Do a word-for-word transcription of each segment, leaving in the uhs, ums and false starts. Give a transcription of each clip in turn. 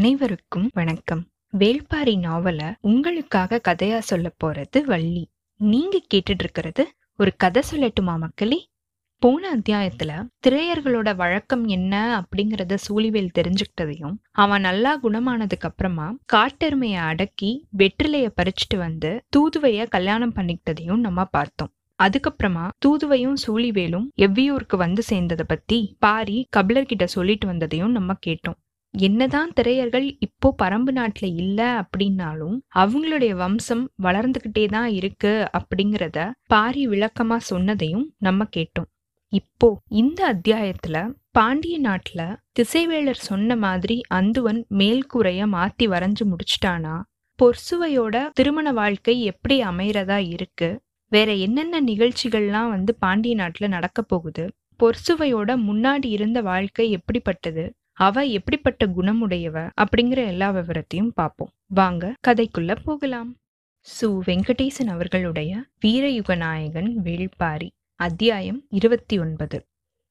அனைவருக்கும் வணக்கம். வேள்பாரி நாவல உங்களுக்காக கதையா சொல்ல போறது வள்ளி. நீங்க கேட்டுட்டு இருக்கிறது ஒரு கதை. சொல்லட்டுமா மக்களே? போன அத்தியாயத்துல திரையர்களோட வழக்கம் என்ன அப்படிங்கறத சூழிவேல் தெரிஞ்சுக்கிட்டதையும், அவன் நல்லா குணமானதுக்கு அப்புறமா காட்டெருமைய அடக்கி வெற்றிலைய பறிச்சுட்டு வந்து தூதுவைய கல்யாணம் பண்ணிக்கிட்டதையும் நம்ம பார்த்தோம். அதுக்கப்புறமா தூதுவையும் சூழிவேலும் எவ்வியூருக்கு வந்து சேர்ந்ததை பத்தி பாரி கபிலர்கிட்ட சொல்லிட்டு வந்ததையும் நம்ம கேட்டோம். என்னதான் திரையர்கள் இப்போ பரம்பு நாட்டுல இல்ல அப்படின்னாலும் அவங்களுடைய வம்சம் வளர்ந்துகிட்டே தான் இருக்கு அப்படிங்கிறத பாரி விளக்கமா சொன்னதையும் நம்ம கேட்டோம். இப்போ இந்த அத்தியாயத்துல பாண்டிய நாட்டுல திசைவேலர் சொன்ன மாதிரி அந்துவன் மேல்கூரைய மாத்தி வரைஞ்சு முடிச்சுட்டானா, பொற்சுவையோட திருமண வாழ்க்கை எப்படி அமைறதா இருக்கு, வேற என்னென்ன நிகழ்ச்சிகள்லாம் வந்து பாண்டிய நாட்டுல நடக்க போகுது, பொற்சுவையோட முன்னாடி இருந்த வாழ்க்கை எப்படிப்பட்டது, அவ எப்படிப்பட்ட குணமுடையவ அப்படிங்கிற எல்லா விவரத்தையும் பார்ப்போம். வாங்க கதைக்குள்ள போகலாம். சு வெங்கடேசன் அவர்களுடைய வீரயுக நாயகன் வேள்பாரி, அத்தியாயம் இருபத்தி ஒன்பது.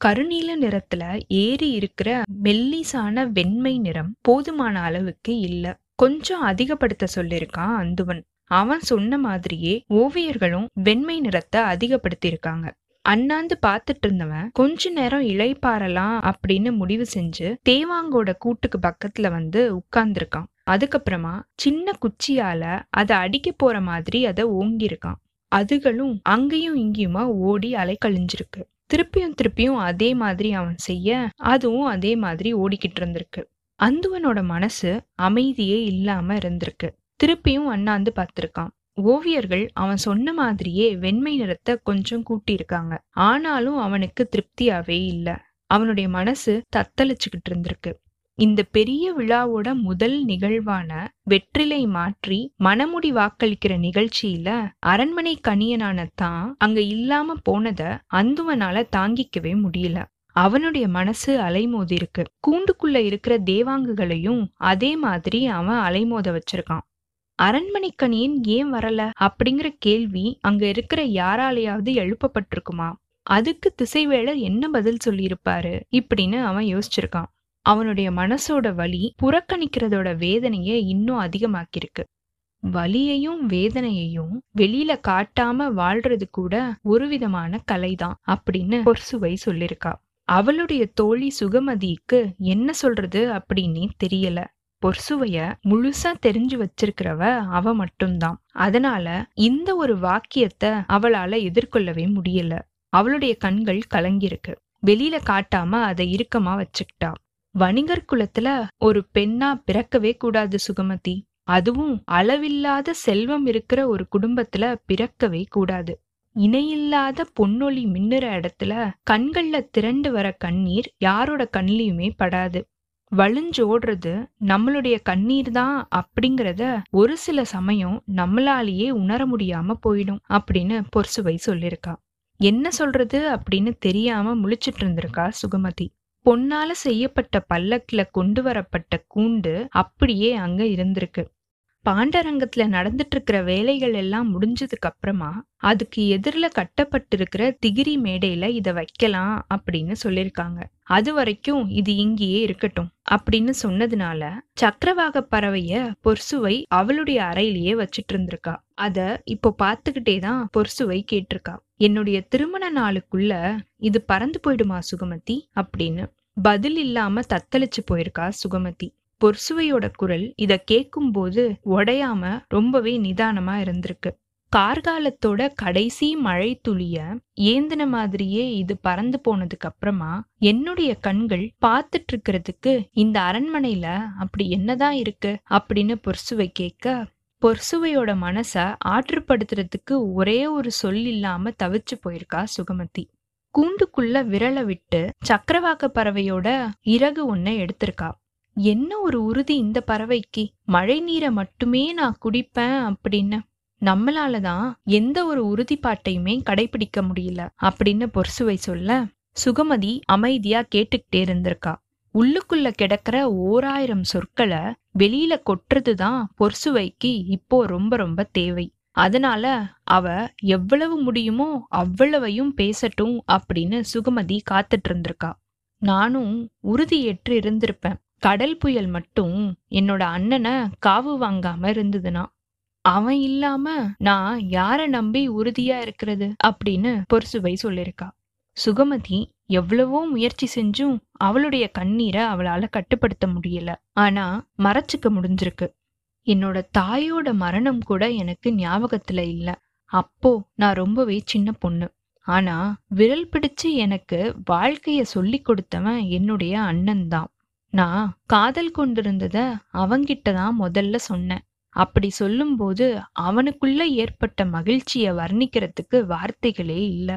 கருநீல நிறத்துல ஏறி இருக்கிற மெல்லிசான வெண்மை நிறம் போதுமான அளவுக்கு இல்ல, கொஞ்சம் அதிகப்படுத்த சொல்லியிருக்கான் அந்துவன். அவன் சொன்ன மாதிரியே ஓவியர்களும் வெண்மை நிறத்தை அதிகப்படுத்தியிருக்காங்க. அண்ணாந்து பாத்துட்டு இருந்தவன் கொஞ்ச நேரம் இளைப்பாறலாம் அப்படின்னு முடிவு செஞ்சு தேவாங்கோட கூட்டுக்கு பக்கத்துல வந்து உட்கார்ந்துருக்கான். அதுக்கப்புறமா சின்ன குச்சியால அதை அடிக்க போற மாதிரி அதை ஓங்கியிருக்கான். அதுகளும் அங்கேயும் இங்கேயுமா ஓடி அலைக்கழிஞ்சிருக்கு. திருப்பியும் திருப்பியும் அதே மாதிரி அவன் செய்ய அதுவும் அதே மாதிரி ஓடிக்கிட்டு இருந்திருக்கு. அந்துவனோட மனசு அமைதியே இல்லாம இருந்திருக்கு. திருப்பியும் அண்ணாந்து பாத்திருக்கான். ஓவியர்கள் அவன் சொன்ன மாதிரியே வெண்மை நிறத்தை கொஞ்சம் கூட்டியிருக்காங்க. ஆனாலும் அவனுக்கு திருப்தியாவே இல்லை. அவனுடைய மனசு தத்தளிச்சுக்கிட்டு இருந்திருக்கு. இந்த பெரிய விழாவோட முதல் நிகழ்வான வெற்றிலை மாற்றி மணமுடி வாக்களிக்கிற நிகழ்ச்சியில அரண்மனை கணியனான தான் அங்க இல்லாம போனதை அந்துவனால தாங்கிக்கவே முடியல. அவனுடைய மனசு அலைமோதி இருக்கு. கூண்டுக்குள்ள இருக்கிற தேவாங்குகளையும் அதே மாதிரி அவன் அலைமோத வச்சிருக்கான். அரண்மனைக்கணியன் ஏன் வரல அப்படிங்கிற கேள்வி அங்க இருக்கிற யாராலையாவது எழுப்பப்பட்டிருக்குமா? அதுக்கு திசைவேலர் என்ன பதில் சொல்லியிருப்பாரு இப்படின்னு அவன் யோசிச்சிருக்கான். அவனுடைய மனசோட வலி புறக்கணிக்கிறதோட வேதனைய இன்னும் அதிகமாக்கிருக்கு. வலியையும் வேதனையையும் வெளியில காட்டாம வாழ்றது கூட ஒரு விதமான கலைதான் அப்படின்னு பொற்சுவை சொல்லியிருக்கா. அவளுடைய தோழி சுகமதிக்கு என்ன சொல்றது அப்படின்னே தெரியல. பொற்சுவைய முழுசா தெரிஞ்சு வச்சிருக்கிறவ அவ மட்டும்தான். அதனால இந்த ஒரு வாக்கியத்தை அவளால எதிர்கொள்ளவே முடியல. அவளுடைய கண்கள் கலங்கிருக்கு. வெளியில காட்டாம அதை இறுக்கமா வச்சுக்கிட்டா. வணிகர் குலத்துல ஒரு பெண்ணா பிறக்கவே கூடாது சுகமதி. அதுவும் அளவில்லாத செல்வம் இருக்கிற ஒரு குடும்பத்துல பிறக்கவே கூடாது. இணையில்லாத பொன்னொழி மின்னுற இடத்துல கண்கள்ல திரண்டு வர கண்ணீர் யாரோட கண்ணிலையுமே படாது. வழிஞ்சோடுறது நம்மளுடைய கண்ணீர் தான் அப்படிங்கிறத ஒரு சில சமயம் நம்மளாலேயே உணர முடியாம போயிடும் அப்படின்னு பொற்சுவை சொல்லியிருக்கா. என்ன சொல்றது அப்படின்னு தெரியாம முழிச்சிட்டு இருந்திருக்கா சுகமதி. பொன்னால செய்யப்பட்ட பல்லக்குல கொண்டு வரப்பட்ட கூண்டு அப்படியே அங்க இருந்திருக்கு. பாண்டரங்கத்துல நடந்துட்டு இருக்கிற வேலைகள் எல்லாம் முடிஞ்சதுக்கு அப்புறமா அதுக்கு எதிரில கட்டப்பட்டிருக்கிற திகிரி மேடையில இதை வைக்கலாம் அப்படின்னு சொல்லியிருக்காங்க. அது வரைக்கும் இது இங்கேயே இருக்கட்டும் அப்படின்னு சொன்னதுனால சக்கரவாக பறவைய பொற்சுவை அவளுடைய அறையிலேயே வச்சிட்டு இருந்திருக்கா. அத இப்போ பார்த்துக்கிட்டேதான் பொற்சுவை கேட்டிருக்கா, என்னுடைய திருமண நாளுக்குள்ள இது பறந்து போயிடுமா சுகமதி அப்படின்னு. பதில் இல்லாம தத்தளிச்சு போயிருக்கா சுகமதி. பொற்சுவையோட குரல் இத கேட்கும் போது உடையாம ரொம்பவே நிதானமா இருந்திருக்கு. கார்காலத்தோட கடைசி மழை துளிய ஏந்தின மாதிரியே இது பறந்து போனதுக்கு அப்புறமா என்னுடைய கண்கள் பார்த்துட்டு இருக்கிறதுக்கு இந்த அரண்மனையில அப்படி என்னதான் இருக்கு அப்படின்னு பொற்சுவை கேட்க, பொற்சுவையோட மனச ஆற்றுப்படுத்துறதுக்கு ஒரே ஒரு சொல் இல்லாம தவிச்சு போயிருக்கா சுகமதி. கூண்டுக்குள்ள விரலை விட்டு சக்கரவாக பறவையோட இறகு ஒன்ன எடுத்திருக்கா. என்ன ஒரு உறுதி இந்த பறவைக்கு, மழை நீரை மட்டுமே நான் குடிப்பேன் அப்படின்னு. நம்மளாலதான் எந்த ஒரு உறுதிப்பாட்டையுமே கடைபிடிக்க முடியல அப்படின்னு பொற்சுவை சொல்ல, சுகமதி அமைதியா கேட்டுக்கிட்டே இருந்திருக்கா. உள்ளுக்குள்ள கிடக்கிற ஓராயிரம் சொற்களை வெளியில கொட்டுறதுதான் பொற்சுவைக்கு இப்போ ரொம்ப ரொம்ப தேவை. அதனால அவ எவ்வளவு முடியுமோ அவ்வளவையும் பேசட்டும் அப்படின்னு சுகமதி காத்துட்டு இருந்திருக்கா. நானும் உறுதியேற்று இருந்திருப்பேன், கடல் புயல் மட்டும் என்னோட அண்ணனை காவு வாங்காம இருந்ததுன்னா அவன் இல்லாம நான் யார நம்பி உறுதியா இருக்கிறது அப்படின்னு பொற்சுவை சொல்லியிருக்கா. சுகமதி எவ்வளவோ முயற்சி செஞ்சும் அவளுடைய கண்ணீரை அவளால கட்டுப்படுத்த முடியல. ஆனா மறைச்சுக்க முடிஞ்சிருக்கு. என்னோட தாயோட மரணம் கூட எனக்கு ஞாபகத்துல இல்ல. அப்போ நான் ரொம்பவே சின்ன பொண்ணு. ஆனா விரல் பிடிச்சு எனக்கு வாழ்க்கைய சொல்லி கொடுத்தவன் என்னுடைய அண்ணன் தான். நான் காதல் கொண்டிருந்தத அவங்கிட்டதான் முதல்ல சொன்னேன். அப்படி சொல்லும்போது அவனுக்குள்ள ஏற்பட்ட மகிழ்ச்சிய வர்ணிக்கிறதுக்கு வார்த்தைகளே இல்ல.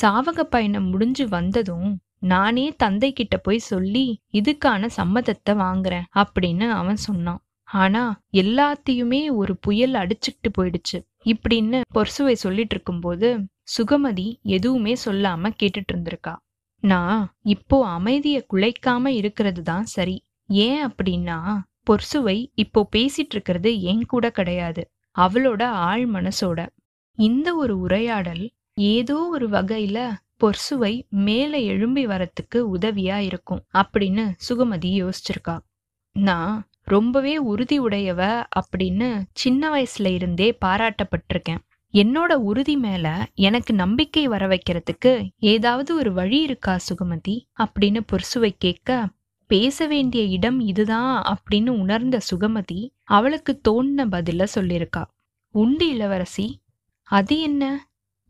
சாவக பயணம் முடிஞ்சு வந்ததும் நானே தந்தை கிட்ட போய் சொல்லி இதுக்கான சம்மதத்தை வாங்குறேன் அப்படின்னு அவன் சொன்னான். ஆனா எல்லாத்தையுமே ஒரு புயல் அடிச்சுக்கிட்டு போயிடுச்சு இப்படின்னு பொற்சுவை சொல்லிட்டு இருக்கும்போது சுகமதி எதுவுமே சொல்லாம கேட்டுட்டு இருந்திருக்கா. நான் இப்போ அமைதிய குலைக்காம இருக்கிறது தான் சரி. ஏன் அப்படின்னா பொற்சுவை இப்போ பேசிட்டு இருக்கிறது என் கூட கிடையாது, அவளோட ஆள் மனசோட. இந்த ஒரு உரையாடல் ஏதோ ஒரு வகையில பொற்சுவை மேல எழும்பி வரத்துக்கு உதவியா இருக்கும் அப்படின்னு சுகமதி யோசிச்சிருக்கா. நான் ரொம்பவே உறுதி உடையவ அப்படின்னு சின்ன வயசுல இருந்தே பாராட்டப்பட்டிருக்கேன். என்னோட உறுதி மேல எனக்கு நம்பிக்கை வர வைக்கிறதுக்கு ஏதாவது ஒரு வழி இருக்கா சுகமதி அப்படின்னு பொற்சுவை கேட்க, பேச வேண்டிய இடம் இதுதான் அப்படின்னு உணர்ந்த சுகமதி அவளுக்கு தோன்ன பதில சொல்லியிருக்கா. உண்டு இளவரசி, அது என்ன,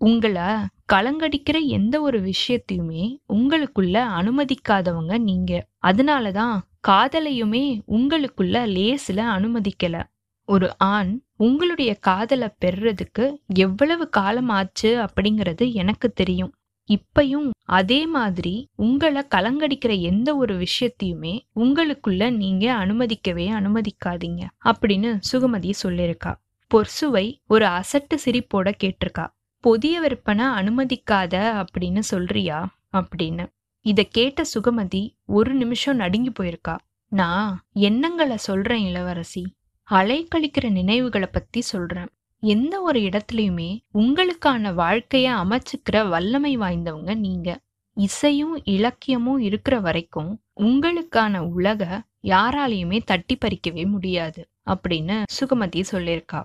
உங்களை கலங்கடிக்கிற எந்த ஒரு விஷயத்தையுமே உங்களுக்குள்ள அனுமதிக்காதவங்க நீங்க. அதனாலதான் காதலையுமே உங்களுக்குள்ள லேசில அனுமதிக்கல. ஒரு ஆண் உங்களுடைய காதலை பெறறதுக்கு எவ்வளவு காலம் ஆச்சு அப்படிங்கிறது எனக்கு தெரியும். இப்பையும் அதே மாதிரி உங்களை கலங்கடிக்கிற எந்த ஒரு விஷயத்தையுமே உங்களுக்குள்ள நீங்க அனுமதிக்கவே அனுமதிக்காதீங்க அப்படின்னு சுகமதி சொல்லியிருக்கா. பொற்சுவை ஒரு அசட்டு சிரிப்போட கேட்டிருக்கா, புதிய விற்பனை அனுமதிக்காத அப்படின்னு சொல்றியா அப்படின்னு. இத கேட்ட சுகமதி ஒரு நிமிஷம் நடுங்கி போயிருக்கா. நான் எண்ணங்களை சொல்றேன் இளவரசி, அலை கழிக்கிற நினைவுகளை பத்தி சொல்றேன். எந்த ஒரு இடத்துலயுமே உங்களுக்கான வாழ்க்கைய அமைச்சுக்கிற வல்லமை வாய்ந்தவங்க நீங்க. இசையும் இலக்கியமும் இருக்கிற வரைக்கும் உங்களுக்கான உலக யாராலையுமே தட்டி பறிக்கவே முடியாது அப்படின்னு சுகமதி சொல்லியிருக்கா.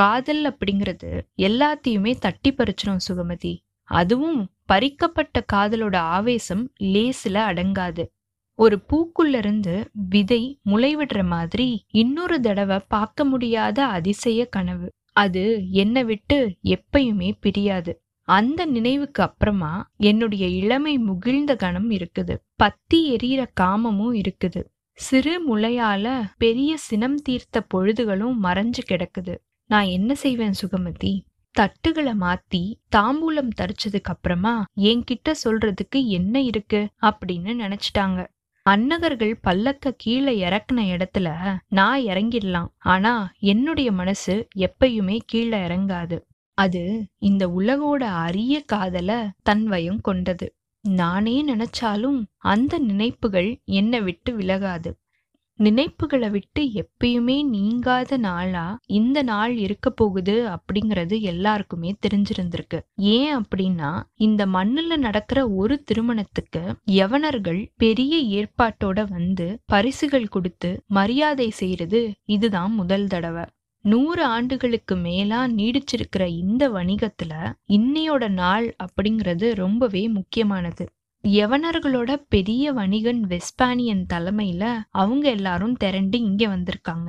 காதல் அப்படிங்கிறது எல்லாத்தையுமே தட்டி பறிச்சிடும் சுகமதி. அதுவும் பறிக்கப்பட்ட காதலோட ஆவேசம் லேசில அடங்காது. ஒரு பூக்குள்ள இருந்து விதை முளைவிடுற மாதிரி இன்னொரு தடவை பார்க்க முடியாத அதிசய கனவு, அது என்னை விட்டு எப்பயுமே பிரியாது. அந்த நினைவுக்கு அப்புறமா என்னுடைய இளமை முகிழ்ந்த கணம் இருக்குது, பத்தி எரியற காமமும் இருக்குது, சிறு முளையால பெரிய சினம் தீர்த்த பொழுதுகளும் மறைஞ்சு கிடக்குது. நான் என்ன செய்வேன் சுகமதி, தட்டுகளை மாத்தி தாம்பூலம் தரிச்சதுக்கு அப்புறமா என்கிட்ட சொல்றதுக்கு என்ன இருக்கு அப்படின்னு நினைச்சிட்டாங்க. அன்னகர்கள் பல்லக்க கீழே இறக்குன இடத்துல நான் இறங்கிடலாம். ஆனா என்னுடைய மனசு எப்பயுமே கீழே இறங்காது. அது இந்த உலகோட அரிய காதல தன்வயம் கொண்டது. நானே நினைச்சாலும் அந்த நினைப்புகள் என்னை விட்டு விலகாது. நினைப்புகளை விட்டு எப்பயுமே நீங்காத நாளா இந்த நாள் இருக்க போகுது அப்படிங்கிறது எல்லாருக்குமே தெரிஞ்சிருந்திருக்கு. ஏன் அப்படின்னா இந்த மண்ணுல நடக்கிற ஒரு திருமணத்துக்கு யவனர்கள் பெரிய ஏற்பாட்டோட வந்து பரிசுகள் கொடுத்து மரியாதை செய்யறது இதுதான் முதல் தடவை. நூறு ஆண்டுகளுக்கு மேலா நீடிச்சிருக்கிற இந்த வணிகத்துல இன்னையோட நாள் அப்படிங்கிறது ரொம்பவே முக்கியமானது. யவனர்களோட பெரிய வணிகன் வெஸ்பானியன் தலைமையில அவங்க எல்லாரும் திரண்டு இங்க வந்திருக்காங்க.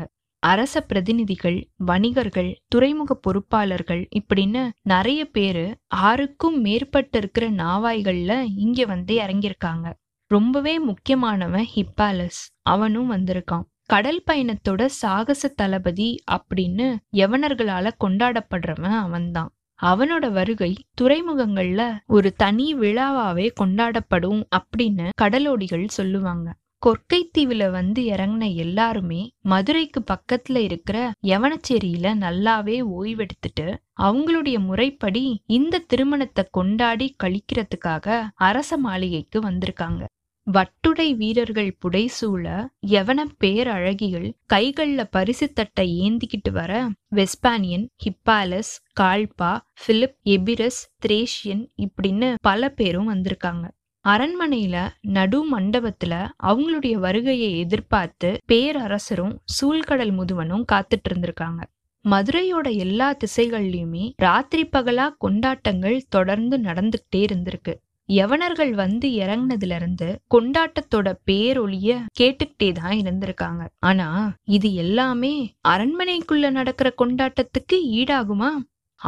அரச பிரதிநிதிகள், வணிகர்கள், துறைமுக பொறுப்பாளர்கள் இப்படின்னு நிறைய பேரு ஆறுக்கும் மேற்பட்டு இருக்கிற நாவாய்கள்ல இங்க வந்து இறங்கியிருக்காங்க. ரொம்பவே முக்கியமானவன் ஹிப்பாலஸ், அவனும் வந்திருக்கான். கடல் பயணத்தோட சாகச தளபதி அப்படின்னு யவனர்களால கொண்டாடப்படுறவன் அவன்தான். அவனோட வருகை துறைமுகங்கள்ல ஒரு தனி விழாவாவே கொண்டாடப்படும் அப்படின்னு கடலோடிகள் சொல்லுவாங்க. கொற்கை தீவுல வந்து இறங்கின எல்லாருமே மதுரைக்கு பக்கத்துல இருக்கிற யவனச்சேரியில நல்லாவே ஓய்வெடுத்துட்டு அவங்களுடைய முறைப்படி இந்த திருமணத்தை கொண்டாடி கழிக்கிறதுக்காக அரச மாளிகைக்கு வந்திருக்காங்க. வட்டுடை வீரர்கள் புடைசூழ யவன பேரழகிகள் கைகள்ல பரிசு தட்டை ஏந்திக்கிட்டு வர வெஸ்பானியன், ஹிப்பாலஸ், கால்பா, பிலிப், எபிரஸ், திரேஷியன் இப்படின்னு பல பேரும் வந்திருக்காங்க. அரண்மனையில நடு மண்டபத்துல அவங்களுடைய வருகையை எதிர்பார்த்து பேரரசரும் சூழ்கடல் முதுவனும் காத்துட்டு இருந்திருக்காங்க. மதுரையோட எல்லா திசைகள்லயுமே ராத்திரி பகலா கொண்டாட்டங்கள் தொடர்ந்து நடந்துகிட்டே இருந்திருக்கு. யவனர்கள் வந்து இறங்கினதுல இருந்து கொண்டாட்டத்தோட பேரொலிய கேட்டுக்கிட்டே தான் இருந்திருக்காங்க. ஆனா இது எல்லாமே அரண்மனைக்குள்ள நடக்கிற கொண்டாட்டத்துக்கு ஈடாகுமா?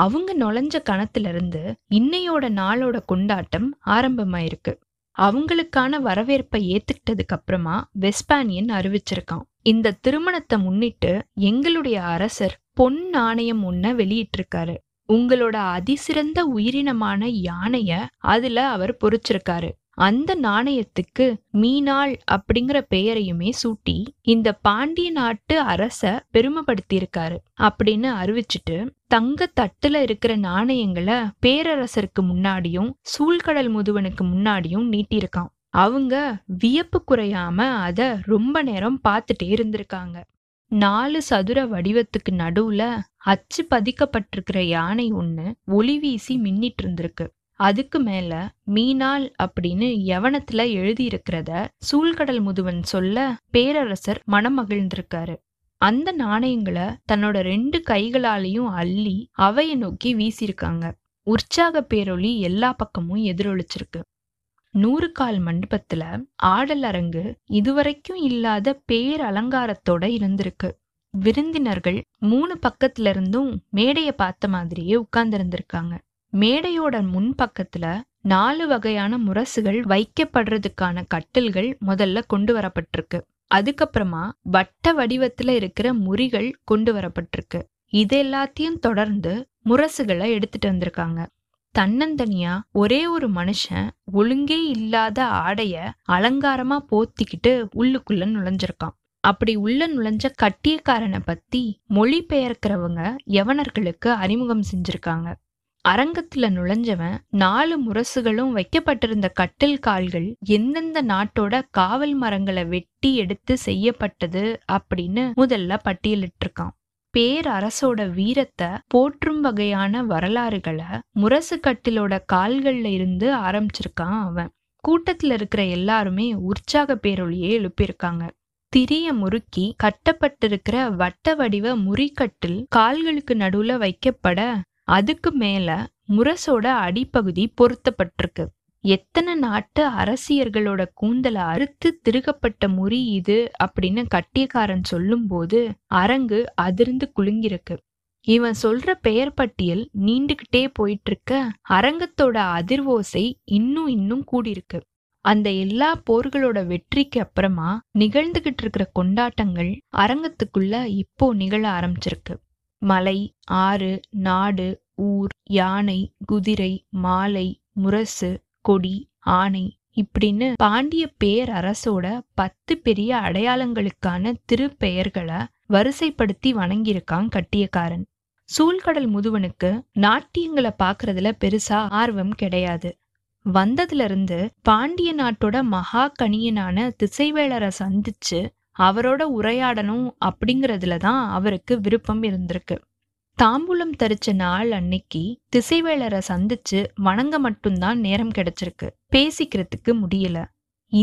அவங்க நுழைஞ்ச கணத்துல இருந்து இன்னையோட நாளோட கொண்டாட்டம் ஆரம்பமாயிருக்கு. அவங்களுக்கான வரவேற்பை ஏத்துக்கிட்டதுக்கு அப்புறமா வெஸ்பானியன் அறிவிச்சிருக்கான், இந்த திருமணத்தை முன்னிட்டு எங்களுடைய அரசர் பொன் நாணயம் ஒன்ன வெளியிட்டிருக்காரு. உங்களோட அதிசிறந்த உயிரினமான யானைய அதுல அவர் பொறிச்சிருக்காரு. அந்த நாணயத்துக்கு மீனாள் அப்படிங்கிற பெயரையுமே சூட்டி இந்த பாண்டிய நாட்டு அரச பெருமைப்படுத்தியிருக்காரு அப்படின்னு அறிவிச்சுட்டு தங்க தட்டுல இருக்கிற நாணயங்களை பேரரசருக்கு முன்னாடியும் சூழ்கடல் முதுவனுக்கு முன்னாடியும் நீட்டியிருக்கான். அவங்க வியப்பு குறையாம அத ரொம்ப நேரம் பார்த்துட்டே இருந்திருக்காங்க. நாலு சதுர வடிவத்துக்கு நடுவுல அச்சு பதிக்கப்பட்டிருக்கிற யானை ஒண்ணு ஒளி வீசி மின்னிட்டு இருந்திருக்கு. அதுக்கு மேல மீனாள் அப்படின்னு யவனத்துல எழுதியிருக்கிறத சூழ்கடல் முதுவன் சொல்ல பேரரசர் மனம் மகிழ்ந்திருக்காரு. அந்த நாணயங்களை தன்னோட ரெண்டு கைகளாலையும் அள்ளி அவைய நோக்கி வீசியிருக்காங்க. உற்சாக பேரொளி எல்லா பக்கமும் எதிரொலிச்சிருக்கு. நூறு கால் மண்டபத்துல ஆடல் அரங்கு இதுவரைக்கும் இல்லாத பேர் அலங்காரத்தோட இருந்திருக்கு. விருந்தினர்கள் மூணு பக்கத்துல இருந்தும் மேடைய பார்த்த மாதிரியே உட்கார்ந்திருந்திருக்காங்க. மேடையோட முன் பக்கத்துல நாலு வகையான முரசுகள் வைக்கப்படுறதுக்கான கட்டில்கள் முதல்ல கொண்டு வரப்பட்டிருக்கு. அதுக்கப்புறமா வட்ட வடிவத்துல இருக்கிற முறிகள் கொண்டு வரப்பட்டிருக்கு. இது எல்லாத்தையும் தொடர்ந்து முரசுகளை எடுத்துட்டு வந்திருக்காங்க. தன்னந்தனியா ஒரே ஒரு மனுஷன் ஒழுங்கே இல்லாத ஆடைய அலங்காரமா போத்திக்கிட்டு உள்ளுக்குள்ள நுழைஞ்சிருக்கான். அப்படி உள்ள நுழைஞ்ச கட்டியக்காரனை பத்தி மொழி பெயர்க்கிறவங்க யவனர்களுக்கு அறிமுகம் செஞ்சிருக்காங்க. அரங்கத்துல நுழைஞ்சவன் நாலு முரசுகளும் வைக்கப்பட்டிருந்த கட்டில் கால்கள் எந்தெந்த நாட்டோட காவல் மரங்களை வெட்டி எடுத்து செய்யப்பட்டது அப்படின்னு முதல்ல பட்டியலிட்டிருக்கான். பேரரசோட வீரத்தை போற்றும் வகையான வரலாறுகளை முரசு கட்டிலோட கால்கள்ல இருந்து ஆரம்பிச்சிருக்கான் அவன். கூட்டத்துல இருக்கிற எல்லாருமே உற்சாக பேரொலியே எழுப்பியிருக்காங்க. திரிய முறுக்கி கட்டப்பட்டிருக்கிற வட்ட வடிவ முறிக்கட்டில் கால்களுக்கு நடுவுல வைக்கப்பட அதுக்கு மேல முரசோட அடிப்பகுதி பொருத்தப்பட்டிருக்கு. எத்தனை நாட்டு அரசியர்களோட கூந்தலை அறுத்து திருகப்பட்ட முறி இது அப்படின்னு கட்டியக்காரன் சொல்லும் போது அரங்கு அதிர்ந்து குலுங்கிருக்கு. இவன் சொல்ற பெயர் பட்டியல் நீண்டுகிட்டே போயிட்டு இருக்க அரங்கத்தோட அதிர்வோசை இன்னும் இன்னும் கூடியிருக்கு. அந்த எல்லா போர்களோட வெற்றிக்கு அப்புறமா நிகழ்ந்துகிட்டு இருக்கிற கொண்டாட்டங்கள் அரங்கத்துக்குள்ள இப்போ நிகழ ஆரம்பிச்சிருக்கு. மலை, ஆறு, நாடு, ஊர், யானை, குதிரை, மாலை, முரசு, கொடி, ஆணை இப்படின்னு பாண்டிய பேரரசோட பத்து பெரிய அடையாளங்களுக்கான திருப்பெயர்களை வரிசைப்படுத்தி வணங்கியிருக்கான் கட்டியக்காரன். சூழ்கடல் முதுவனுக்கு நாட்டியங்களை பாக்குறதுல பெருசா ஆர்வம் கிடையாது. வந்ததுல இருந்து பாண்டிய நாட்டோட மகா கணியனான திசைவேளரை சந்திச்சு அவரோட உரையாடணும் அப்படிங்கறதுலதான் அவருக்கு விருப்பம் இருந்திருக்கு. தாம்பூலம் தரிச்ச நாள் அன்னைக்கு திசைவேளரை சந்திச்சு வணங்க மட்டும்தான் நேரம் கிடைச்சிருக்கு. பேசிக்கிறதுக்கு முடியல.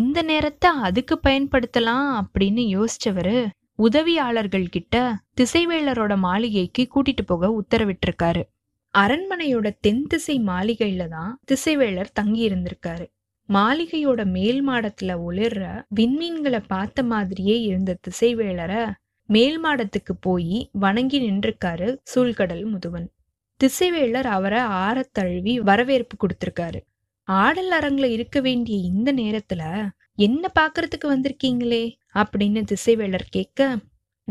இந்த நேரத்தை அதுக்கு பயன்படுத்தலாம் அப்படின்னு யோசிச்சவரு உதவியாளர்கள் கிட்ட திசைவேளரோட மாளிகைக்கு கூட்டிட்டு போக உத்தரவிட்டிருக்காரு. அரண்மனையோட தென் திசை மாளிகையில தான் திசைவேளர் தங்கி இருந்திருக்காரு. மாளிகையோட மேல் மாடத்துல ஒளிர்ற விண்மீன்களை பார்த்த மாதிரியே இருந்த திசைவேளரை மேல் மாடத்துக்கு போய் வணங்கி நின்றிருக்காரு சூழ்கடல் முதுவன். திசைவேளர் அவரை ஆரத்தழுவி வரவேற்பு கொடுத்திருக்காரு. ஆடல் அரங்குல இருக்க வேண்டிய இந்த நேரத்துல என்ன பாக்குறதுக்கு வந்திருக்கீங்களே அப்படின்னு திசைவேளர் கேட்க,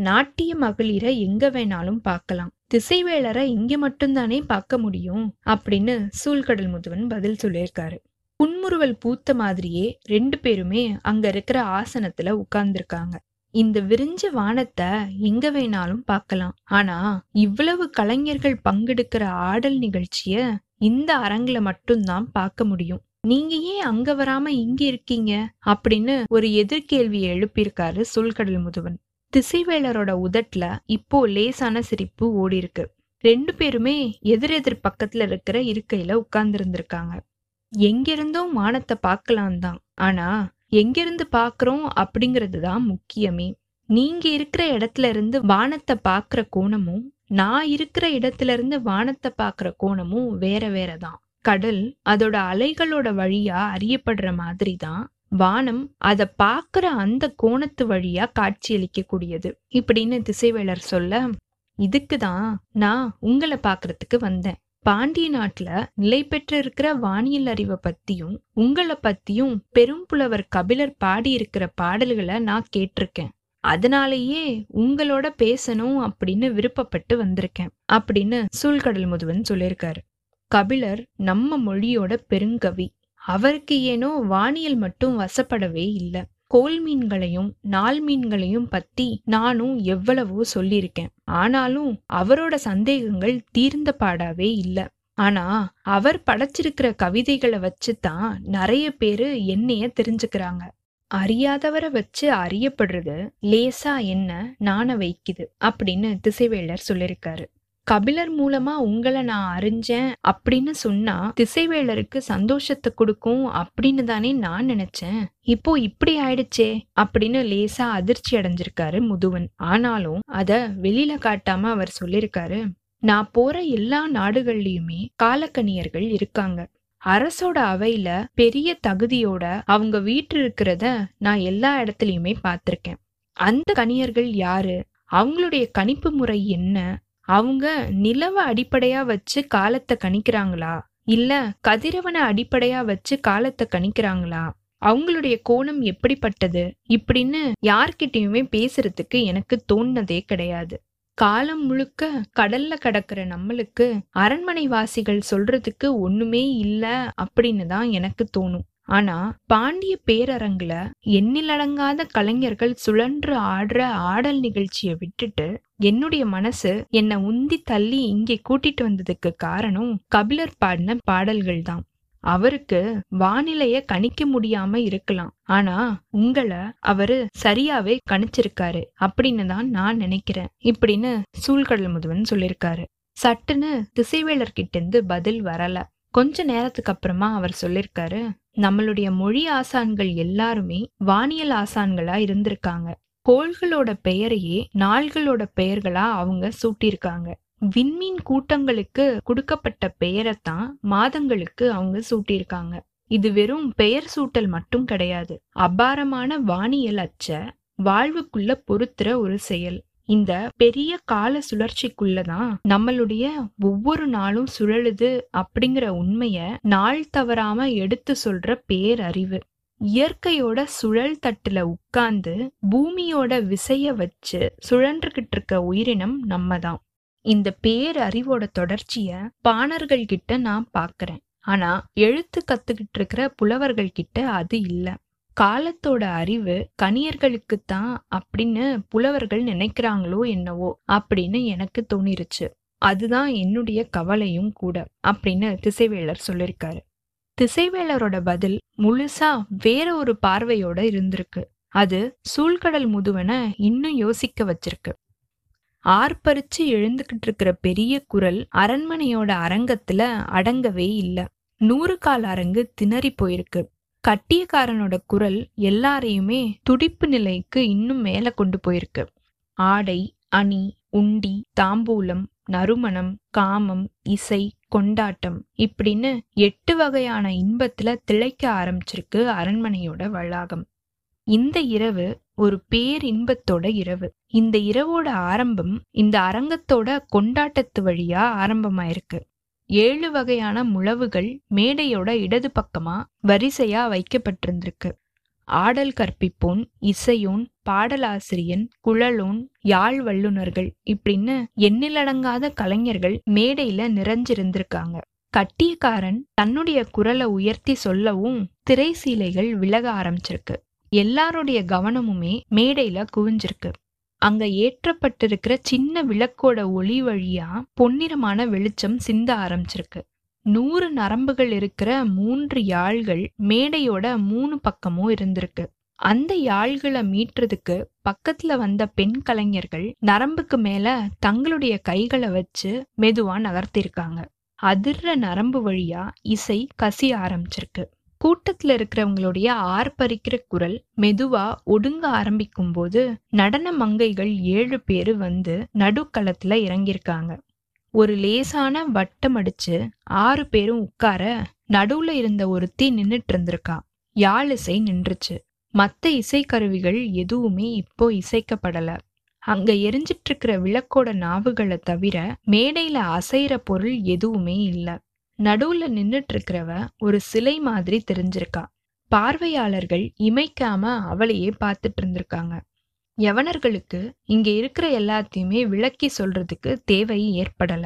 நாட்டிய மகளிரை எங்க வேணாலும் பார்க்கலாம், திசைவேளரை இங்க மட்டும்தானே பார்க்க முடியும் அப்படின்னு சூழ்கடல் முதுவன் பதில் சொல்லியிருக்காரு. புன்முறுவல் பூத்த மாதிரியே ரெண்டு பேருமே அங்க இருக்கிற ஆசனத்துல உட்கார்ந்துருக்காங்க. இந்த விரிஞ்ச வானத்தை எங்க வேணாலும் பார்க்கலாம், ஆனா இவ்வளவு கலைஞர்கள் பங்கெடுக்கிற ஆடல் நிகழ்ச்சிய இந்த அரங்குல மட்டும்தான் பார்க்க முடியும், நீங்க ஏன் அங்க வராம இங்க இருக்கீங்க அப்படின்னு ஒரு எதிர்கேள்வியை எழுப்பியிருக்காரு சூழ்கடல் முதுவன். திசைவேளரோட உதட்டுல இப்போ லேசான சிரிப்பு ஓடி இருக்கு. ரெண்டு பேருமே எதிரெதிர் பக்கத்துல இருக்கிற இருக்கையில உட்கார்ந்து இருந்திருக்காங்க. எங்கிருந்தும் வானத்தை பார்க்கலாம் தான், ஆனா எங்கிருந்து பாக்குறோம் அப்படிங்கிறது தான் முக்கியமே. நீங்க இருக்கிற இடத்துல இருந்து வானத்தை பாக்குற கோணமும் நான் இருக்கிற இடத்துல இருந்து வானத்தை பாக்குற கோணமும் வேற வேறதான். கடல் அதோட அலைகளோட வழியா அறியப்படுற மாதிரி தான் வானம் அதை பார்க்குற அந்த கோணத்து வழியா காட்சியளிக்கக்கூடியது இப்படின்னு திசைவேலர் சொல்ல, இதுக்குதான் நான் உங்களை பார்க்கறதுக்கு வந்தேன். பாண்டிய நாட்டுல நிலை பெற்று இருக்கிற வானியல் அறிவை பத்தியும் உங்களை பத்தியும் பெரும் புலவர் கபிலர் பாடி இருக்கிற பாடல்களை நான் கேட்டிருக்கேன். அதனாலேயே உங்களோட பேசணும் அப்படின்னு விருப்பப்பட்டு வந்திருக்கேன் அப்படின்னு சூழ்கடல் முதுவன் சொல்லியிருக்காரு. கபிலர் நம்ம மொழியோட பெருங்கவி. அவருக்கு ஏனோ வானியல் மட்டும் வசப்படவே இல்லை. கோல் மீன்களையும் நாள் மீன்களையும் பத்தி நானும் எவ்வளவோ சொல்லியிருக்கேன். ஆனாலும் அவரோட சந்தேகங்கள் தீர்ந்த பாடாவே இல்லை. ஆனா அவர் படைச்சிருக்கிற கவிதைகளை வச்சுதான் நிறைய பேரு என்னைய தெரிஞ்சுக்கிறாங்க. அறியாதவரை வச்சு அறியப்படுறது லேசா என்ன நாண வைக்குது அப்படின்னு திசைவேலர் சொல்லியிருக்காரு. கபிலர் மூலமா உங்களை நான் அறிஞ்சேன் அப்படின்னு சொன்னா திசைவேலருக்கு சந்தோஷத்தை கொடுக்கும் அப்படின்னு தானே நான் நினைச்சேன். இப்போ இப்படி ஆயிடுச்சே அப்படின்னு லேசா அதிர்ச்சி அடைஞ்சிருக்காரு முதுவன். ஆனாலும் அத வெளியில காட்டாம அவர் சொல்லியிருக்காரு, நான் போற எல்லா நாடுகள்லயுமே காலக்கணியர்கள் இருக்காங்க. அரசோட அவையில பெரிய தகுதியோட அவங்க வீட்டு இருக்கிறத நான் எல்லா இடத்துலயுமே பார்த்திருக்கேன். அந்த கணியர்கள் யாரு, அவங்களுடைய கணிப்பு முறை என்ன, அவங்க நிலவை அடிப்படையா வச்சு காலத்தை கணிக்கிறாங்களா இல்ல கதிரவனை அடிப்படையா வச்சு காலத்தை கணிக்கிறாங்களா, அவங்களுடைய கோணம் எப்படிப்பட்டது இப்படின்னு யார்கிட்டயுமே பேசுறதுக்கு எனக்கு தோணுனதே கிடையாது. காலம் முழுக்க கடல்ல கடக்கிற நம்மளுக்கு அரண்மனை வாசிகள் சொல்றதுக்கு ஒண்ணுமே இல்ல அப்படின்னு தான் எனக்கு தோணும். ஆனா பாண்டிய பேரரங்குல எண்ணிலடங்காத கலைஞர்கள் சுழன்று ஆடுற ஆடல் நிகழ்ச்சியை விட்டுட்டு என்னுடைய மனசு என்னை உந்தி தள்ளி இங்கே கூட்டிட்டு வந்ததுக்கு காரணம் கபிலர் பாடின பாடல்கள் தான். அவருக்கு வானிலைய கணிக்க முடியாம இருக்கலாம், ஆனா உங்களை அவரு சரியாவே கணிச்சிருக்காரு அப்படின்னு தான் நான் நினைக்கிறேன் இப்படின்னு சூழ்கடல் முதுவன் சொல்லியிருக்காரு. சட்டுன்னு திசைவேலர்கிட்ட இருந்து பதில் வரல. கொஞ்ச நேரத்துக்கு அப்புறமா அவர் சொல்லியிருக்காரு, நம்மளுடைய மொழி ஆசான்கள் எல்லாருமே வானியல் ஆசான்களா இருந்திருக்காங்க. கோள்களோட பெயரையே நாள்களோட பெயர்களா அவங்க சூட்டியிருக்காங்க. விண்மீன் கூட்டங்களுக்கு கொடுக்கப்பட்ட பெயரைத்தான் மாதங்களுக்கு அவங்க சூட்டியிருக்காங்க. இது வெறும் பெயர் சூட்டல் மட்டும் கிடையாது, அபாரமான வானியல் அச்ச வாழ்வுக்குள்ள பொருத்துற ஒரு செயல். இந்த பெரிய கால சுழற்சிக்குள்ளதான் நம்மளுடைய ஒவ்வொரு நாளும் சுழலுது அப்படிங்கிற உண்மைய நாள் தவறாம எடுத்து சொல்ற பேரறிவு. இயற்கையோட சுழல் தட்டுல உட்கார்ந்து பூமியோட விசைய வச்சு சுழன்றுகிட்டு இருக்க உயிரினம் நம்ம தான். இந்த பேரறிவோட தொடர்ச்சிய பாணர்கள் கிட்ட நான் பாக்குறேன், ஆனா எழுத்து கத்துக்கிட்டு இருக்கிற புலவர்கள் கிட்ட அது இல்லை. காலத்தோட அறிவு கணியர்களுக்குத்தான் அப்படின்னு புலவர்கள் நினைக்கிறாங்களோ என்னவோ அப்படின்னு எனக்கு தோணிருச்சு. அதுதான் என்னுடைய கவலையும் கூட அப்படின்னு திசைவேலர் சொல்லியிருக்காரு. திசைவேலரோட பதில் முழுசா வேற ஒரு பார்வையோட இருந்திருக்கு. அது சூழ்கடல் முதுவனை இன்னும் யோசிக்க வச்சிருக்கு. ஆர்ப்பரிச்சு எழுந்துகிட்டு இருக்கிற பெரிய குரல் அரண்மனையோட அரங்கத்துல அடங்கவே இல்லை. நூறு கால் அரங்கு திணறி போயிருக்கு. கட்டியக்காரனோட குரல் எல்லாரையுமே துடிப்பு நிலைக்கு இன்னும் மேல கொண்டு போயிருக்கு. ஆடை, அணி, உண்டி, தாம்பூலம், நறுமணம், காமம், இசை, கொண்டாட்டம் இப்படின்னு எட்டு வகையான இன்பத்துல திளைக்க ஆரம்பிச்சிருக்கு அரண்மனையோட வளாகம். இந்த இரவு ஒரு பேர் இன்பத்தோட இரவு. இந்த இரவோட ஆரம்பம் இந்த அரங்கத்தோட கொண்டாட்டத்து வழியா ஆரம்பமாயிருக்கு. ஏழு வகையான முழவுகள் மேடையோட இடது பக்கமா வரிசையா வைக்கப்பட்டிருந்திருக்கு. ஆடல் கற்பிப்போன், இசையோன், பாடலாசிரியன், குழலோன், யாழ் வல்லுநர்கள் இப்படின்னு எண்ணிலடங்காத கலைஞர்கள் மேடையில நிறைஞ்சிருந்திருக்காங்க. கட்டியக்காரன் தன்னுடைய குரலை உயர்த்தி சொல்லவும் திரை சீலைகள் விலக ஆரம்பிச்சிருக்கு. எல்லாருடைய கவனமுமே மேடையில குவிஞ்சிருக்கு. அங்க ஏற்றப்பட்டிருக்கிற சின்ன விளக்கோட ஒளி வழியா பொன்னிறமான வெளிச்சம் சிந்த ஆரம்பிச்சிருக்கு. நூறு நரம்புகள் இருக்கிற மூன்று யாழ்கள் மேடையோட மூணு பக்கமும் இருந்திருக்கு. அந்த யாழ்களை மீட்டுறதுக்கு பக்கத்துல வந்த பெண் கலைஞர்கள் நரம்புக்கு மேல தங்களுடைய கைகளை வச்சு மெதுவா நகர்த்திருக்காங்க. அதிர்ற நரம்பு வழியா இசை கசிய ஆரம்பிச்சிருக்கு. கூட்டத்துல இருக்கிறவங்களுடைய ஆர்ப்பரிக்கிற குரல் மெதுவா ஒடுங்க ஆரம்பிக்கும் போது நடன மங்கைகள் ஏழு பேரு வந்து நடுக்களத்துல இறங்கியிருக்காங்க. ஒரு லேசான வட்டம் அடிச்சு ஆறு பேரும் உட்கார நடுவுல இருந்த ஒருத்தி நின்னுட்டு இருந்திருக்கா. யாழ் இசை நின்றுச்சு. மற்ற இசைக்கருவிகள் எதுவுமே இப்போ இசைக்கப்படல. அங்க எரிஞ்சிட்டு இருக்கிற விளக்கோட நாவுகளை தவிர மேடையில அசைற பொருள் எதுவுமே இல்லை. நடுவுல நின்னுட்டு இருக்கிறவ ஒரு சிலை மாதிரி தெரிஞ்சிருக்கா. பார்வையாளர்கள் இமைக்காம அவளையே பார்த்துட்டு இருந்திருக்காங்க. யவனர்களுக்கு இங்க இருக்கிற எல்லாத்தையுமே விளக்கி சொல்றதுக்கு தேவை ஏற்படல.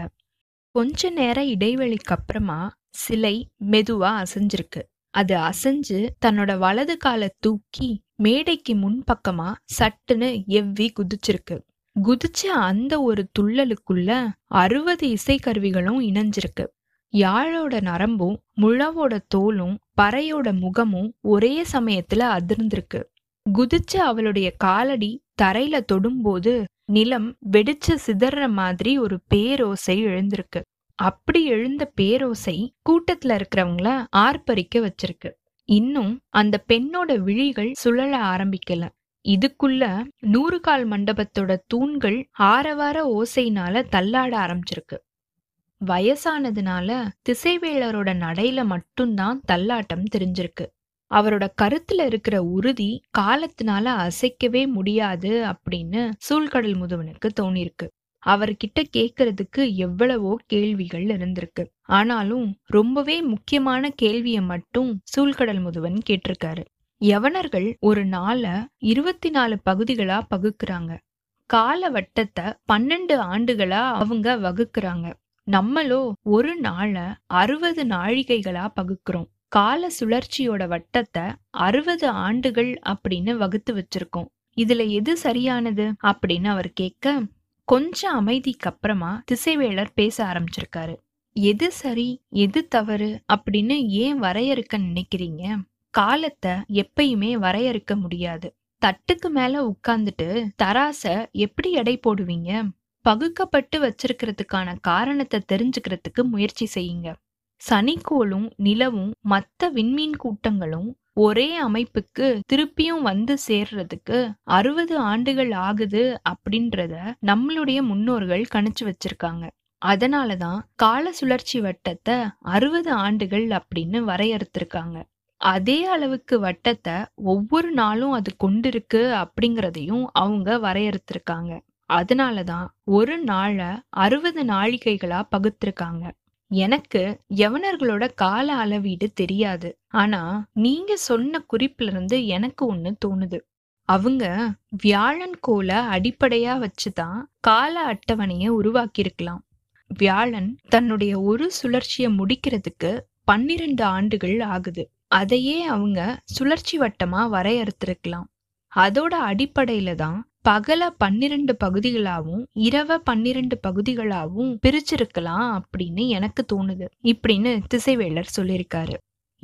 கொஞ்ச நேர இடைவெளிக்கு அப்புறமா சிலை மெதுவா அசைஞ்சிருக்கு. அது அசைஞ்சு தன்னோட வலது காலை தூக்கி மேடைக்கு முன்பக்கமா சட்டுன்னு எவ்வி குதிச்சிருக்கு. குதிச்ச அந்த ஒரு துள்ளலுக்குள்ள அறுபது இசைக்கருவிகளும் இணைஞ்சிருக்கு. யாழோட நரம்பும் முழவோட தோலும் பறையோட முகமும் ஒரே சமயத்துல அதிர்ந்திருக்கு. குதிச்ச அவளுடைய காலடி தரையில தொடும்போது நிலம் வெடிச்சு சிதற மாதிரி ஒரு பேரோசை எழுந்திருக்கு. அப்படி எழுந்த பேரோசை கூட்டத்துல இருக்கிறவங்கள ஆர்ப்பரிக்க வச்சிருக்கு. இன்னும் அந்த பெண்ணோட விழிகள் சுழல ஆரம்பிக்கல. இதுக்குள்ள நூறு கால் மண்டபத்தோட தூண்கள் ஆரவார ஓசையினால தள்ளாட ஆரம்பிச்சிருக்கு. வயசானதுனால திசைவேளரோட நடையில மட்டும்தான் தள்ளாட்டம் தெரிஞ்சிருக்கு. அவரோட கருத்துல இருக்கிற உறுதி காலத்தினால அசைக்கவே முடியாது அப்படின்னு சூழ்கடல் முதுவனுக்கு தோணிருக்கு. அவர்கிட்ட கேட்கறதுக்கு எவ்வளவோ கேள்விகள் இருந்திருக்கு. ஆனாலும் ரொம்பவே முக்கியமான கேள்வியை மட்டும் சூழ்கடல் முதுவன் கேட்டிருக்காரு. யவனர்கள் ஒரு நாள இருபத்தி நாலு பகுதிகளா பகுக்குறாங்க. கால வட்டத்தை பன்னெண்டு ஆண்டுகளா அவங்க வகுக்கிறாங்க. நம்மளோ ஒரு நாள அறுபது நாழிகைகளா பகுக்கிறோம். கால சுழற்சியோட வட்டத்தை அறுபது ஆண்டுகள் அப்படின்னு வகுத்து வச்சிருக்கோம். இதுல எது சரியானது அப்படின்னு அவர் கேட்க கொஞ்சம் அமைதிக்கு அப்புறமா திசைவேளர் பேச ஆரம்பிச்சிருக்காரு. எது சரி எது தவறு அப்படின்னு ஏன் வரையறுக்க நினைக்கிறீங்க? காலத்தை எப்பயுமே வரையறுக்க முடியாது. தட்டுக்கு மேல உட்கார்ந்துட்டு தராச எப்படி எடை போடுவீங்க? பகுக்கப்பட்டு வச்சிருக்கிறதுக்கான காரணத்தை தெரிஞ்சுக்கிறதுக்கு முயற்சி செய்யுங்க. சனிக்கோளும் நிலவும் மற்ற விண்மீன் கூட்டங்களும் ஒரே அமைப்புக்கு திருப்பியும் வந்து சேர்றதுக்கு அறுபது ஆண்டுகள் ஆகுது அப்படின்றத நம்மளுடைய முன்னோர்கள் கணிச்சு வச்சிருக்காங்க. அதனாலதான் கால சுழற்சி வட்டத்தை அறுபது ஆண்டுகள் அப்படின்னு வரையறுத்திருக்காங்க. அதே அளவுக்கு வட்டத்தை ஒவ்வொரு நாளும் அது கொண்டிருக்கு அப்படிங்கிறதையும் அவங்க வரையறுத்திருக்காங்க. அதனாலதான் ஒரு நாளை அறுபது நாழிகைகளா பகுத்திருக்காங்க. எனக்கு யவனர்களோட கால அளவீடு தெரியாது, ஆனா நீங்க சொன்ன குறிப்புல இருந்து எனக்கு ஒண்ணு தோணுது. அவங்க வியாழன் கோலை அடிப்படையா வச்சுதான் கால அட்டவணைய உருவாக்கியிருக்கலாம். வியாழன் தன்னுடைய ஒரு சுழற்சிய முடிக்கிறதுக்கு பன்னிரண்டு ஆண்டுகள் ஆகுது. அதையே அவங்க சுழற்சி வட்டமா வரையறுத்திருக்கலாம். அதோட அடிப்படையில தான் பகல பன்னிரண்டு பகுதிகளாவும் இரவ பன்னிரண்டு பகுதிகளாவும் பிரிச்சிருக்கலாம் அப்படின்னு எனக்கு தோணுது இப்படின்னு திசைவேளர் சொல்லியிருக்காரு.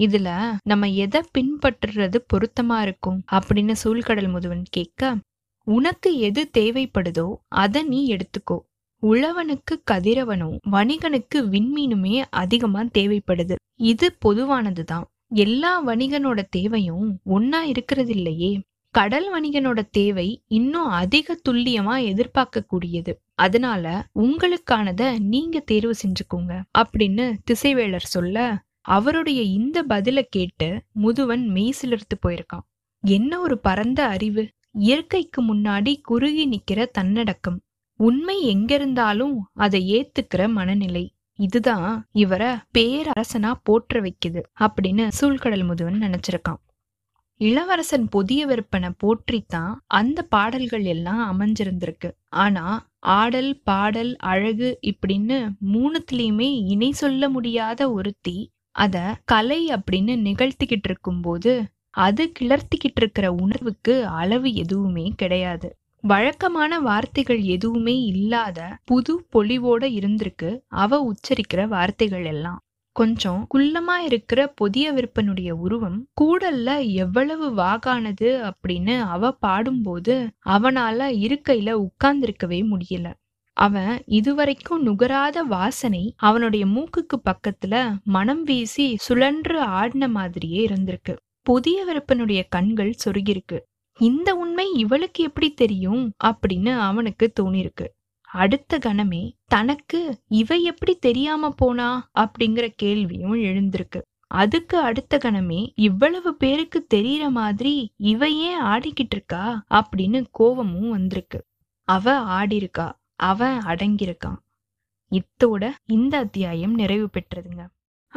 இதுல நம்ம எதை பின்பற்றுறது பொருத்தமா இருக்கும் அப்படின்னு சூழ்கடல் முதுவன் கேட்க, உனக்கு எது தேவைப்படுதோ அதை நீ எடுத்துக்கோ. உழவனுக்கு கதிரவனும் வணிகனுக்கு விண்மீனுமே அதிகமா தேவைப்படுது. இது பொதுவானதுதான். எல்லா வணிகனோட தேவையும் ஒன்னா இருக்கிறது இல்லையே. கடல் வணிகனோட தேவை இன்னும் அதிக துல்லியமா எதிர்பார்க்க கூடியது. அதனால உங்களுக்கானத நீங்க தேர்வு செஞ்சுக்கோங்க அப்படின்னு திசைவேளர் சொல்ல, அவருடைய இந்த பதிலை கேட்டு முதுவன் மெய்சிலிர்த்து போயிருக்கான். என்ன ஒரு பரந்த அறிவு! இயற்கைக்கு முன்னாடி குறுகி நிக்கிற தன்னடக்கம், உண்மை எங்கிருந்தாலும் அதை ஏத்துக்கிற மனநிலை, இதுதான் இவரை பேரரசனா போற்ற வைக்குது அப்படின்னு சூழ்கடல் முதுவன் நினைச்சிருக்கான். இளவரசன் புதிய விற்பனை போற்றித்தான் அந்த பாடல்கள் எல்லாம் அமைஞ்சிருந்திருக்கு. ஆனா ஆடல் பாடல் அழகு இப்படின்னு மூணுத்திலயுமே இணை சொல்ல முடியாத ஒருத்தி அத கலை அப்படின்னு நிகழ்த்திக்கிட்டு இருக்கும் போது அது கிளர்த்திக்கிட்டு இருக்கிற உணர்வுக்கு அளவு எதுவுமே கிடையாது. வழக்கமான வார்த்தைகள் எதுவுமே இல்லாத புது பொலிவோட இருந்திருக்கு அவ உச்சரிக்கிற வார்த்தைகள் எல்லாம். கொஞ்சம் குள்ளமா இருக்கிற புதிய விற்பனுடைய உருவம் கூடல்ல எவ்வளவு வாகானது அப்படின்னு அவ பாடும்போது அவனால இருக்கையில உட்கார்ந்திருக்கவே முடியல. அவன் இதுவரைக்கும் நுகராத வாசனை அவனுடைய மூக்குக்கு பக்கத்துல மனம் வீசி சுழன்று ஆடின மாதிரியே இருந்திருக்கு. புதிய விருப்பனுடைய கண்கள் சொருகிருக்கு. இந்த உண்மை இவளுக்கு எப்படி தெரியும் அப்படின்னு அவனுக்கு தோணிருக்கு. அடுத்த கணமே தனக்கு இவ எப்படி தெரியாம போனா அப்படிங்கிற கேள்வியும் எழுந்திருக்கு. அதுக்கு அடுத்த கணமே இவ்வளவு பேருக்கு தெரியற மாதிரி இவ ஏன் ஆடிக்கிட்டு இருக்கா அப்படின்னு கோவமும் வந்திருக்கு. அவ ஆடிருக்கா, அவன் அடங்கியிருக்கான். இத்தோட இந்த அத்தியாயம் நிறைவு பெற்றதுங்க.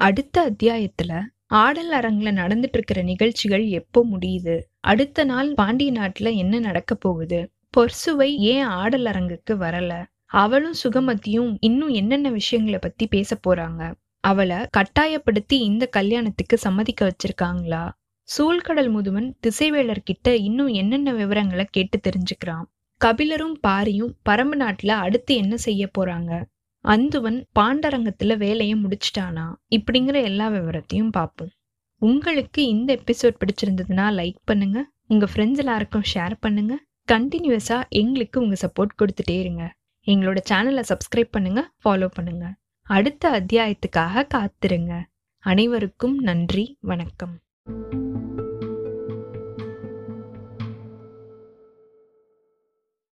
அடுத்த அத்தியாயத்துல ஆடல் அரங்குல நடந்துட்டு இருக்கிற நிகழ்ச்சிகள் எப்போ முடியுது, அடுத்த நாள் பாண்டிய நாட்டுல என்ன நடக்க போகுது, பொற்சுவை ஏன் ஆடல் அரங்குக்கு வரல, அவளும் சுகமதியும் இன்னும் என்னென்ன விஷயங்களை பத்தி பேச போறாங்க, அவளை கட்டாயப்படுத்தி இந்த கல்யாணத்துக்கு சம்மதிக்க வச்சிருக்காங்களா, சூழ்கடல் முதுவன் திசைவேலர்கிட்ட இன்னும் என்னென்ன விவரங்களை கேட்டு தெரிஞ்சுக்கிறான், கபிலரும் பாரியும் பரம்பு நாட்டுல அடுத்து என்ன செய்ய போறாங்க, அந்துவன் பாண்டரங்கத்துல வேலையை முடிச்சிட்டானா, இப்படிங்கிற எல்லா விவரத்தையும் பார்ப்போம். உங்களுக்கு இந்த எபிசோட் பிடிச்சிருந்ததுன்னா லைக் பண்ணுங்க, உங்க ஃப்ரெண்ட்ஸ் எல்லாருக்கும் ஷேர் பண்ணுங்க. கண்டினியூஸா எங்களுக்கு உங்க சப்போர்ட் கொடுத்துட்டே இருங்க. எங்களோட சேனலை சப்ஸ்கிரைப் பண்ணுங்க, ஃபாலோ பண்ணுங்க. அடுத்த அத்தியாயத்துக்காக காத்திருங்க. அனைவருக்கும் நன்றி, வணக்கம்.